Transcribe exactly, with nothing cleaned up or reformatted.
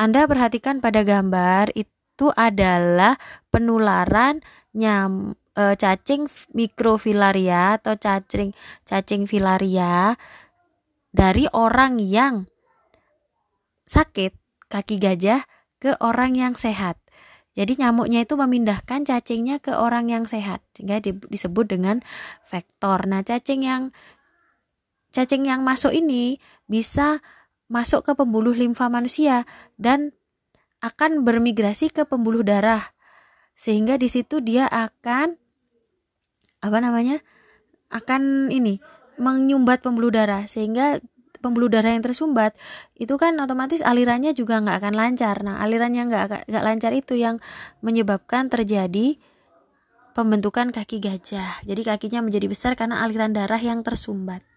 Anda perhatikan pada gambar itu adalah penularan nyam, e, cacing microfilaria atau cacing cacing filaria dari orang yang sakit kaki gajah ke orang yang sehat. Jadi nyamuknya itu memindahkan cacingnya ke orang yang sehat, sehingga disebut dengan vektor. Nah, cacing yang cacing yang masuk ini bisa masuk ke pembuluh limfa manusia dan akan bermigrasi ke pembuluh darah, sehingga di situ dia akan apa namanya akan ini menyumbat pembuluh darah, sehingga pembuluh darah yang tersumbat itu kan otomatis alirannya juga nggak akan lancar. Nah, alirannya nggak nggak lancar itu yang menyebabkan terjadi pembentukan kaki gajah. Jadi kakinya menjadi besar karena aliran darah yang tersumbat.